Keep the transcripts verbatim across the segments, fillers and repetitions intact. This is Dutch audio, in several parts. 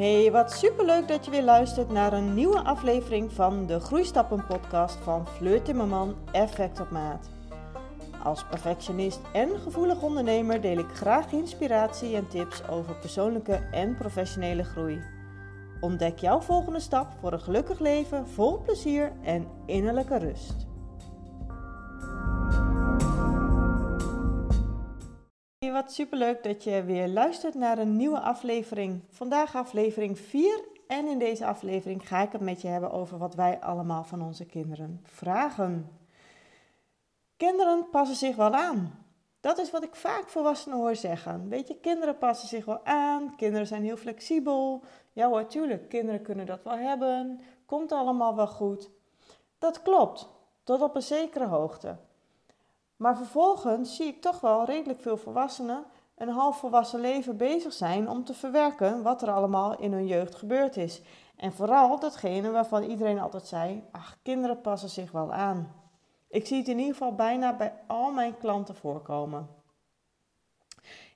Hey, wat superleuk dat je weer luistert naar een nieuwe aflevering van de Groeistappen podcast van Fleur Timmerman, Effect op Maat. Als perfectionist en gevoelig ondernemer deel ik graag inspiratie en tips over persoonlijke en professionele groei. Ontdek jouw volgende stap voor een gelukkig leven vol plezier en innerlijke rust. Wat superleuk dat je weer luistert naar een nieuwe aflevering. Vandaag aflevering vier en in deze aflevering ga ik het met je hebben over wat wij allemaal van onze kinderen vragen. Kinderen passen zich wel aan. Dat is wat ik vaak volwassenen hoor zeggen. Weet je, kinderen passen zich wel aan, kinderen zijn heel flexibel. Ja hoor, tuurlijk, kinderen kunnen dat wel hebben, komt allemaal wel goed. Dat klopt, tot op een zekere hoogte. Maar vervolgens zie ik toch wel redelijk veel volwassenen een half volwassen leven bezig zijn om te verwerken wat er allemaal in hun jeugd gebeurd is. En vooral datgene waarvan iedereen altijd zei, ach, kinderen passen zich wel aan. Ik zie het in ieder geval bijna bij al mijn klanten voorkomen.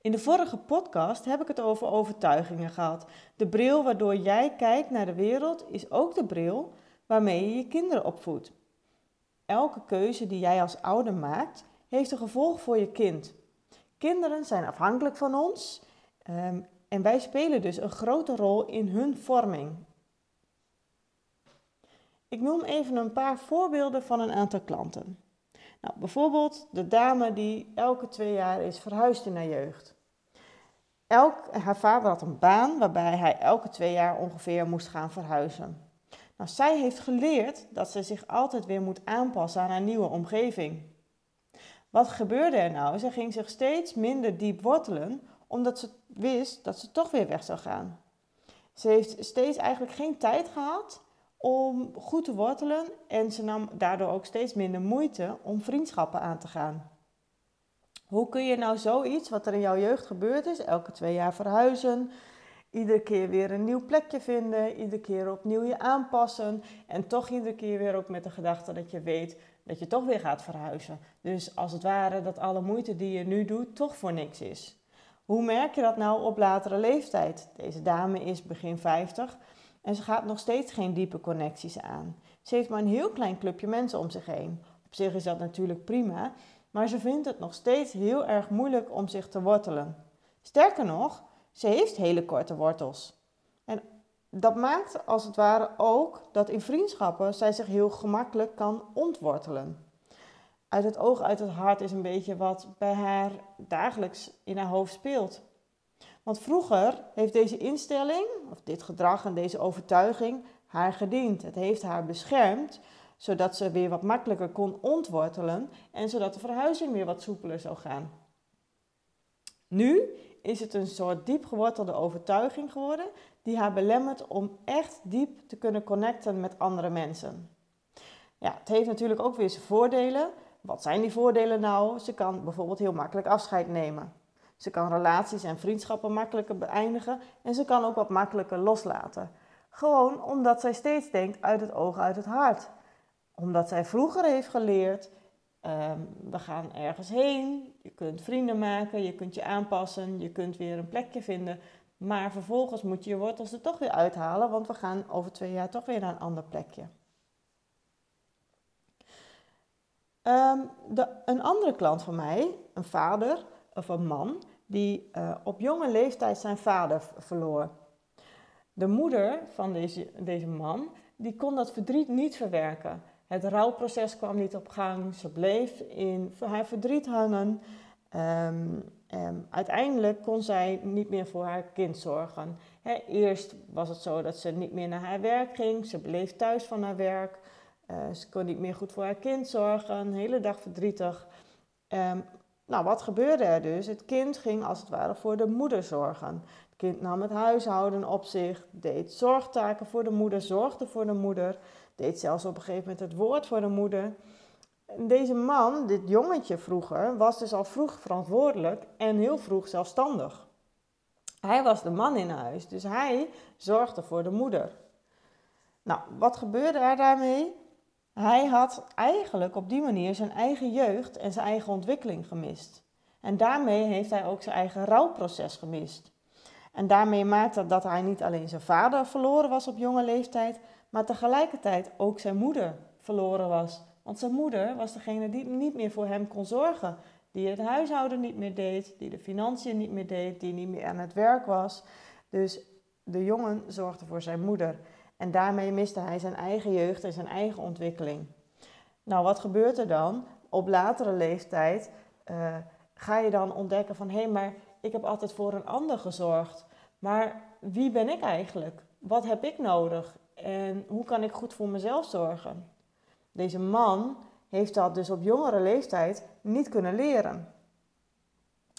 In de vorige podcast heb ik het over overtuigingen gehad. De bril waardoor jij kijkt naar de wereld is ook de bril waarmee je je kinderen opvoedt. Elke keuze die jij als ouder maakt, heeft een gevolg voor je kind. Kinderen zijn afhankelijk van ons um, en wij spelen dus een grote rol in hun vorming. Ik noem even een paar voorbeelden van een aantal klanten. Nou, bijvoorbeeld de dame die elke twee jaar is verhuisd in haar jeugd. Elk, haar vader had een baan waarbij hij elke twee jaar ongeveer moest gaan verhuizen. Nou, zij heeft geleerd dat ze zich altijd weer moet aanpassen aan haar nieuwe omgeving. Wat gebeurde er nou? Ze ging zich steeds minder diep wortelen, omdat ze wist dat ze toch weer weg zou gaan. Ze heeft steeds eigenlijk geen tijd gehad om goed te wortelen en ze nam daardoor ook steeds minder moeite om vriendschappen aan te gaan. Hoe kun je nou zoiets wat er in jouw jeugd gebeurd is, elke twee jaar verhuizen, iedere keer weer een nieuw plekje vinden, iedere keer opnieuw je aanpassen en toch iedere keer weer ook met de gedachte dat je weet dat je toch weer gaat verhuizen. Dus als het ware dat alle moeite die je nu doet toch voor niks is. Hoe merk je dat nou op latere leeftijd? Deze dame is begin vijftig en ze gaat nog steeds geen diepe connecties aan. Ze heeft maar een heel klein clubje mensen om zich heen. Op zich is dat natuurlijk prima, maar ze vindt het nog steeds heel erg moeilijk om zich te wortelen. Sterker nog, ze heeft hele korte wortels. En dat maakt als het ware ook dat in vriendschappen zij zich heel gemakkelijk kan ontwortelen. Uit het oog, uit het hart is een beetje wat bij haar dagelijks in haar hoofd speelt. Want vroeger heeft deze instelling, of dit gedrag en deze overtuiging, haar gediend. Het heeft haar beschermd, zodat ze weer wat makkelijker kon ontwortelen en zodat de verhuizing weer wat soepeler zou gaan. Nu is het een soort diep gewortelde overtuiging geworden die haar belemmert om echt diep te kunnen connecten met andere mensen. Ja, het heeft natuurlijk ook weer zijn voordelen. Wat zijn die voordelen nou? Ze kan bijvoorbeeld heel makkelijk afscheid nemen. Ze kan relaties en vriendschappen makkelijker beëindigen en ze kan ook wat makkelijker loslaten. Gewoon omdat zij steeds denkt uit het oog, uit het hart. Omdat zij vroeger heeft geleerd, Um, we gaan ergens heen, je kunt vrienden maken, je kunt je aanpassen, je kunt weer een plekje vinden. Maar vervolgens moet je je wortels er toch weer uithalen, want we gaan over twee jaar toch weer naar een ander plekje. Um, de, een andere klant van mij, een vader of een man, die uh, op jonge leeftijd zijn vader v- verloor. De moeder van deze, deze man, die kon dat verdriet niet verwerken. Het rouwproces kwam niet op gang, ze bleef in haar verdriet hangen. Um, um, uiteindelijk kon zij niet meer voor haar kind zorgen. He, eerst was het zo dat ze niet meer naar haar werk ging, ze bleef thuis van haar werk. Uh, ze kon niet meer goed voor haar kind zorgen, een hele dag verdrietig. Um, nou, wat gebeurde er dus? Het kind ging als het ware voor de moeder zorgen. Het kind nam het huishouden op zich, deed zorgtaken voor de moeder, zorgde voor de moeder, deed zelfs op een gegeven moment het woord voor de moeder. Deze man, dit jongetje vroeger, was dus al vroeg verantwoordelijk en heel vroeg zelfstandig. Hij was de man in huis, dus hij zorgde voor de moeder. Nou, wat gebeurde er daarmee? Hij had eigenlijk op die manier zijn eigen jeugd en zijn eigen ontwikkeling gemist. En daarmee heeft hij ook zijn eigen rouwproces gemist. En daarmee maakte dat hij niet alleen zijn vader verloren was op jonge leeftijd, maar tegelijkertijd ook zijn moeder verloren was. Want zijn moeder was degene die niet meer voor hem kon zorgen. Die het huishouden niet meer deed, die de financiën niet meer deed, die niet meer aan het werk was. Dus de jongen zorgde voor zijn moeder. En daarmee miste hij zijn eigen jeugd en zijn eigen ontwikkeling. Nou, wat gebeurt er dan? Op latere leeftijd uh, ga je dan ontdekken van... hé, hey, maar ik heb altijd voor een ander gezorgd. Maar wie ben ik eigenlijk? Wat heb ik nodig? En hoe kan ik goed voor mezelf zorgen? Deze man heeft dat dus op jongere leeftijd niet kunnen leren.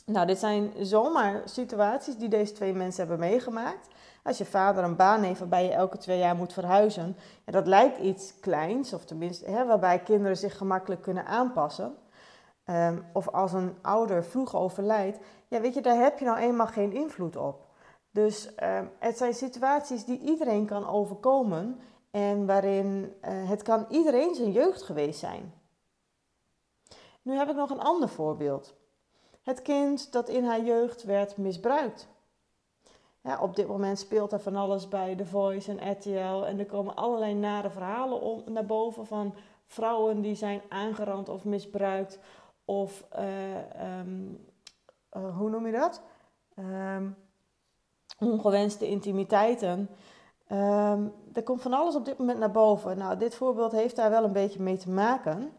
Nou, dit zijn zomaar situaties die deze twee mensen hebben meegemaakt. Als je vader een baan heeft waarbij je elke twee jaar moet verhuizen... Ja, dat lijkt iets kleins, of tenminste hè, waarbij kinderen zich gemakkelijk kunnen aanpassen. Um, of als een ouder vroeg overlijdt, ja, weet je, daar heb je nou eenmaal geen invloed op. Dus um, het zijn situaties die iedereen kan overkomen... en waarin uh, het kan iedereen zijn jeugd geweest zijn. Nu heb ik nog een ander voorbeeld. Het kind dat in haar jeugd werd misbruikt. Ja, op dit moment speelt er van alles bij The Voice en R T L. En er komen allerlei nare verhalen om, naar boven van vrouwen die zijn aangerand of misbruikt. Of, uh, um, uh, hoe noem je dat? Um, ongewenste intimiteiten. Um, er komt van alles op dit moment naar boven. Nou, dit voorbeeld heeft daar wel een beetje mee te maken.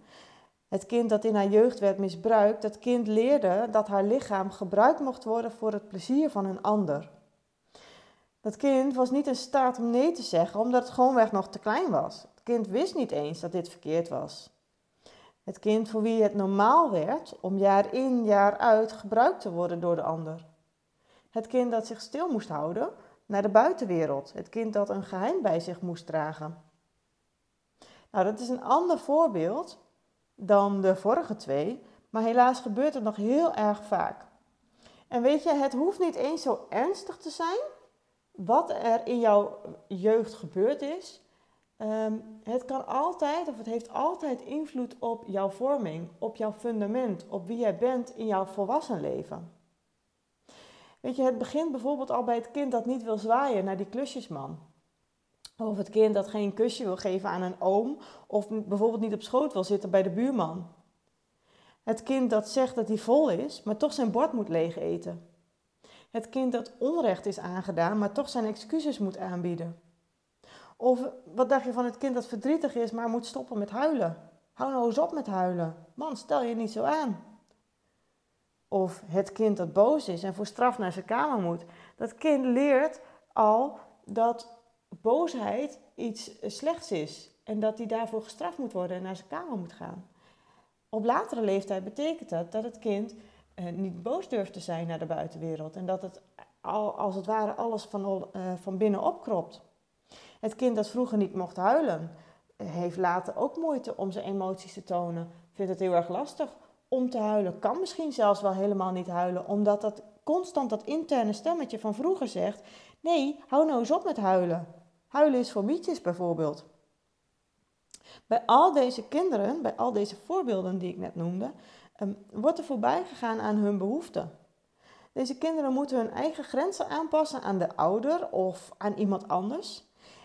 Het kind dat in haar jeugd werd misbruikt, dat kind leerde dat haar lichaam gebruikt mocht worden voor het plezier van een ander. Dat kind was niet in staat om nee te zeggen, omdat het gewoonweg nog te klein was. Het kind wist niet eens dat dit verkeerd was. Het kind voor wie het normaal werd om jaar in, jaar uit gebruikt te worden door de ander. Het kind dat zich stil moest houden naar de buitenwereld. Het kind dat een geheim bij zich moest dragen. Nou, dat is een ander voorbeeld dan de vorige twee, maar helaas gebeurt het nog heel erg vaak. En weet je, het hoeft niet eens zo ernstig te zijn wat er in jouw jeugd gebeurd is. Um, het kan altijd, of het heeft altijd invloed op jouw vorming, op jouw fundament, op wie jij bent in jouw volwassen leven. Weet je, het begint bijvoorbeeld al bij het kind dat niet wil zwaaien naar die klusjesman. Of het kind dat geen kusje wil geven aan een oom. Of bijvoorbeeld niet op schoot wil zitten bij de buurman. Het kind dat zegt dat hij vol is, maar toch zijn bord moet leeg eten. Het kind dat onrecht is aangedaan, maar toch zijn excuses moet aanbieden. Of wat dacht je van het kind dat verdrietig is, maar moet stoppen met huilen. Hou nou eens op met huilen. Man, stel je niet zo aan. Of het kind dat boos is en voor straf naar zijn kamer moet. Dat kind leert al dat boosheid iets slechts is. En dat hij daarvoor gestraft moet worden en naar zijn kamer moet gaan. Op latere leeftijd betekent dat dat het kind eh, niet boos durft te zijn naar de buitenwereld. En dat het al, als het ware alles van, eh, van binnen opkropt. Het kind dat vroeger niet mocht huilen, heeft later ook moeite om zijn emoties te tonen. Vindt het heel erg lastig om te huilen, kan misschien zelfs wel helemaal niet huilen, omdat dat constant dat interne stemmetje van vroeger zegt, nee, hou nou eens op met huilen. Huilen is voor mietjes bijvoorbeeld. Bij al deze kinderen, bij al deze voorbeelden die ik net noemde, um, wordt er voorbij gegaan aan hun behoeften. Deze kinderen moeten hun eigen grenzen aanpassen aan de ouder of aan iemand anders.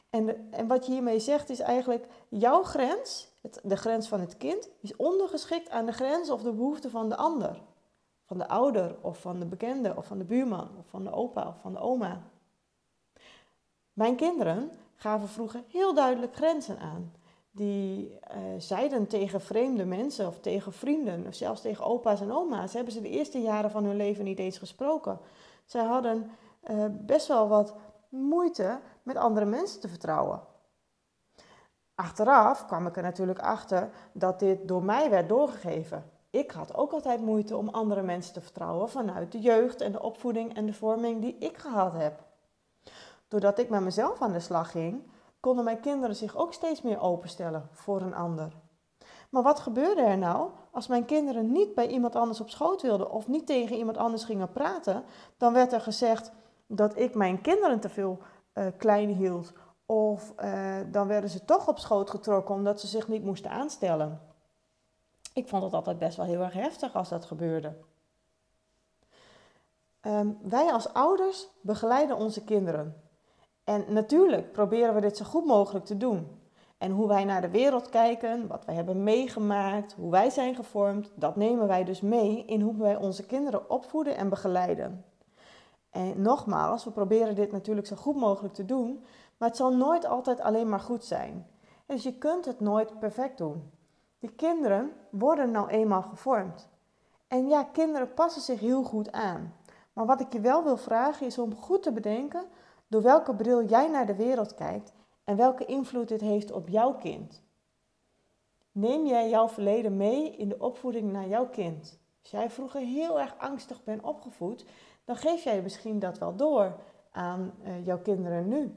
En, de, en wat je hiermee zegt is eigenlijk, jouw grens, het, de grens van het kind, is ondergeschikt aan de grens of de behoefte van de ander. Van de ouder of van de bekende of van de buurman of van de opa of van de oma. Mijn kinderen gaven vroeger heel duidelijk grenzen aan. Die uh, zeiden tegen vreemde mensen of tegen vrienden of zelfs tegen opa's en oma's. Hebben ze de eerste jaren van hun leven niet eens gesproken. Zij hadden uh, best wel wat moeite met andere mensen te vertrouwen. Achteraf kwam ik er natuurlijk achter dat dit door mij werd doorgegeven. Ik had ook altijd moeite om andere mensen te vertrouwen vanuit de jeugd en de opvoeding en de vorming die ik gehad heb. Doordat ik met mezelf aan de slag ging, konden mijn kinderen zich ook steeds meer openstellen voor een ander. Maar wat gebeurde er nou als mijn kinderen niet bij iemand anders op schoot wilden of niet tegen iemand anders gingen praten? Dan werd er gezegd dat ik mijn kinderen te veel uh, klein hield. Of uh, dan werden ze toch op schoot getrokken omdat ze zich niet moesten aanstellen. Ik vond het altijd best wel heel erg heftig als dat gebeurde. Um, wij als ouders begeleiden onze kinderen. En natuurlijk proberen we dit zo goed mogelijk te doen. En hoe wij naar de wereld kijken, wat wij hebben meegemaakt, hoe wij zijn gevormd, dat nemen wij dus mee in hoe wij onze kinderen opvoeden en begeleiden. En nogmaals, we proberen dit natuurlijk zo goed mogelijk te doen, maar het zal nooit altijd alleen maar goed zijn. Dus je kunt het nooit perfect doen. Die kinderen worden nou eenmaal gevormd. En ja, kinderen passen zich heel goed aan. Maar wat ik je wel wil vragen is om goed te bedenken door welke bril jij naar de wereld kijkt en welke invloed dit heeft op jouw kind. Neem jij jouw verleden mee in de opvoeding naar jouw kind? Als jij vroeger heel erg angstig bent opgevoed, dan geef jij misschien dat wel door aan uh, jouw kinderen nu.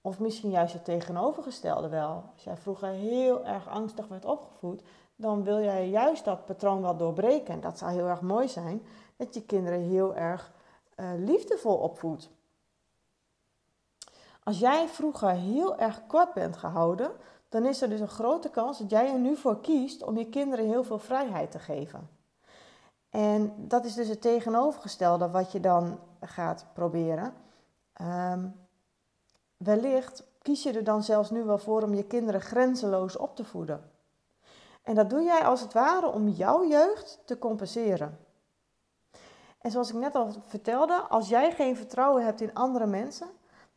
Of misschien juist het tegenovergestelde wel. Als jij vroeger heel erg angstig werd opgevoed, dan wil jij juist dat patroon wel doorbreken. En dat zou heel erg mooi zijn, dat je kinderen heel erg uh, liefdevol opvoedt. Als jij vroeger heel erg kort bent gehouden, dan is er dus een grote kans dat jij er nu voor kiest om je kinderen heel veel vrijheid te geven. En dat is dus het tegenovergestelde wat je dan gaat proberen. Um, wellicht kies je er dan zelfs nu wel voor om je kinderen grenzeloos op te voeden. En dat doe jij als het ware om jouw jeugd te compenseren. En zoals ik net al vertelde, als jij geen vertrouwen hebt in andere mensen,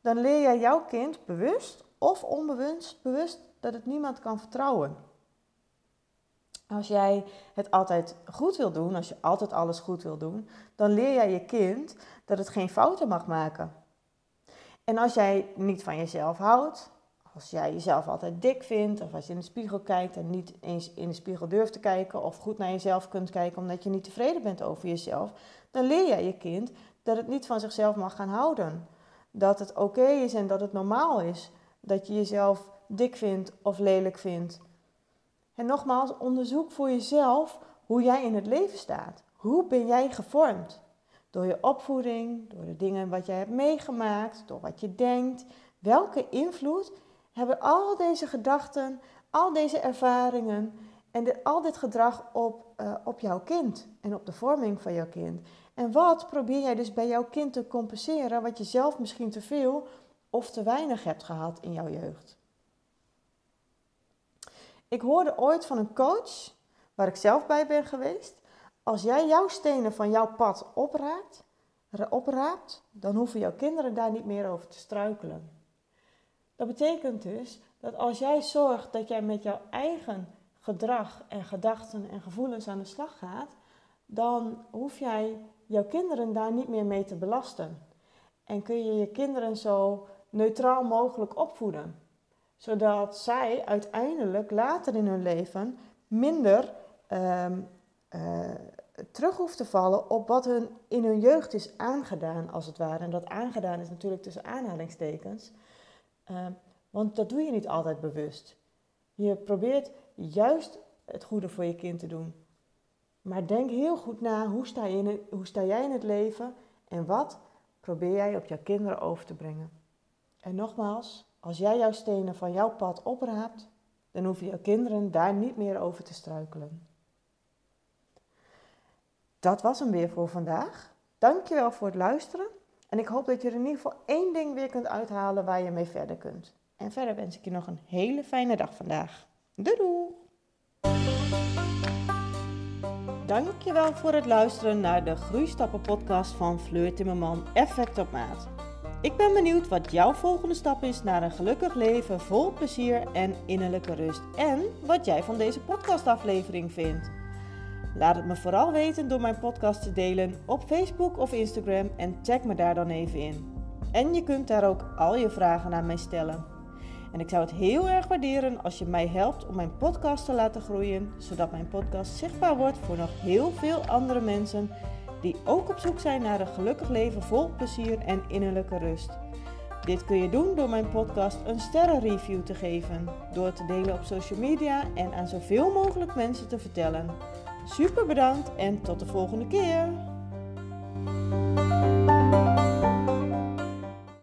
dan leer jij jouw kind bewust of onbewust bewust dat het niemand kan vertrouwen. Als jij het altijd goed wil doen, als je altijd alles goed wil doen, dan leer jij je kind dat het geen fouten mag maken. En als jij niet van jezelf houdt, als jij jezelf altijd dik vindt, of als je in de spiegel kijkt en niet eens in de spiegel durft te kijken, of goed naar jezelf kunt kijken omdat je niet tevreden bent over jezelf, dan leer jij je kind dat het niet van zichzelf mag gaan houden. Dat het oké okay is en dat het normaal is dat je jezelf dik vindt of lelijk vindt. En nogmaals, onderzoek voor jezelf hoe jij in het leven staat. Hoe ben jij gevormd? Door je opvoeding, door de dingen wat jij hebt meegemaakt, door wat je denkt. Welke invloed hebben al deze gedachten, al deze ervaringen en de, al dit gedrag op, uh, op jouw kind en op de vorming van jouw kind? En wat probeer jij dus bij jouw kind te compenseren wat je zelf misschien te veel of te weinig hebt gehad in jouw jeugd? Ik hoorde ooit van een coach, waar ik zelf bij ben geweest, als jij jouw stenen van jouw pad opraapt, opraapt, dan hoeven jouw kinderen daar niet meer over te struikelen. Dat betekent dus dat als jij zorgt dat jij met jouw eigen gedrag en gedachten en gevoelens aan de slag gaat, dan hoef jij jouw kinderen daar niet meer mee te belasten. En kun je je kinderen zo neutraal mogelijk opvoeden. Zodat zij uiteindelijk later in hun leven minder um, uh, terug hoeft te vallen op wat hun in hun jeugd is aangedaan, als het ware. En dat aangedaan is natuurlijk tussen aanhalingstekens. Uh, want dat doe je niet altijd bewust. Je probeert juist het goede voor je kind te doen. Maar denk heel goed na, hoe sta je in het, hoe sta jij in het leven en wat probeer jij op jouw kinderen over te brengen. En nogmaals, als jij jouw stenen van jouw pad opraapt, dan hoeven jouw kinderen daar niet meer over te struikelen. Dat was hem weer voor vandaag. Dankjewel voor het luisteren. En ik hoop dat je er in ieder geval één ding weer kunt uithalen waar je mee verder kunt. En verder wens ik je nog een hele fijne dag vandaag. Doei doei! Dankjewel voor het luisteren naar de Groeistappen podcast van Fleur Timmerman, Effect op Maat. Ik ben benieuwd wat jouw volgende stap is naar een gelukkig leven vol plezier en innerlijke rust. En wat jij van deze podcastaflevering vindt. Laat het me vooral weten door mijn podcast te delen op Facebook of Instagram en tag me daar dan even in. En je kunt daar ook al je vragen aan mij stellen. En ik zou het heel erg waarderen als je mij helpt om mijn podcast te laten groeien, zodat mijn podcast zichtbaar wordt voor nog heel veel andere mensen die ook op zoek zijn naar een gelukkig leven vol plezier en innerlijke rust. Dit kun je doen door mijn podcast een sterrenreview te geven, door te delen op social media en aan zoveel mogelijk mensen te vertellen. Super bedankt en tot de volgende keer!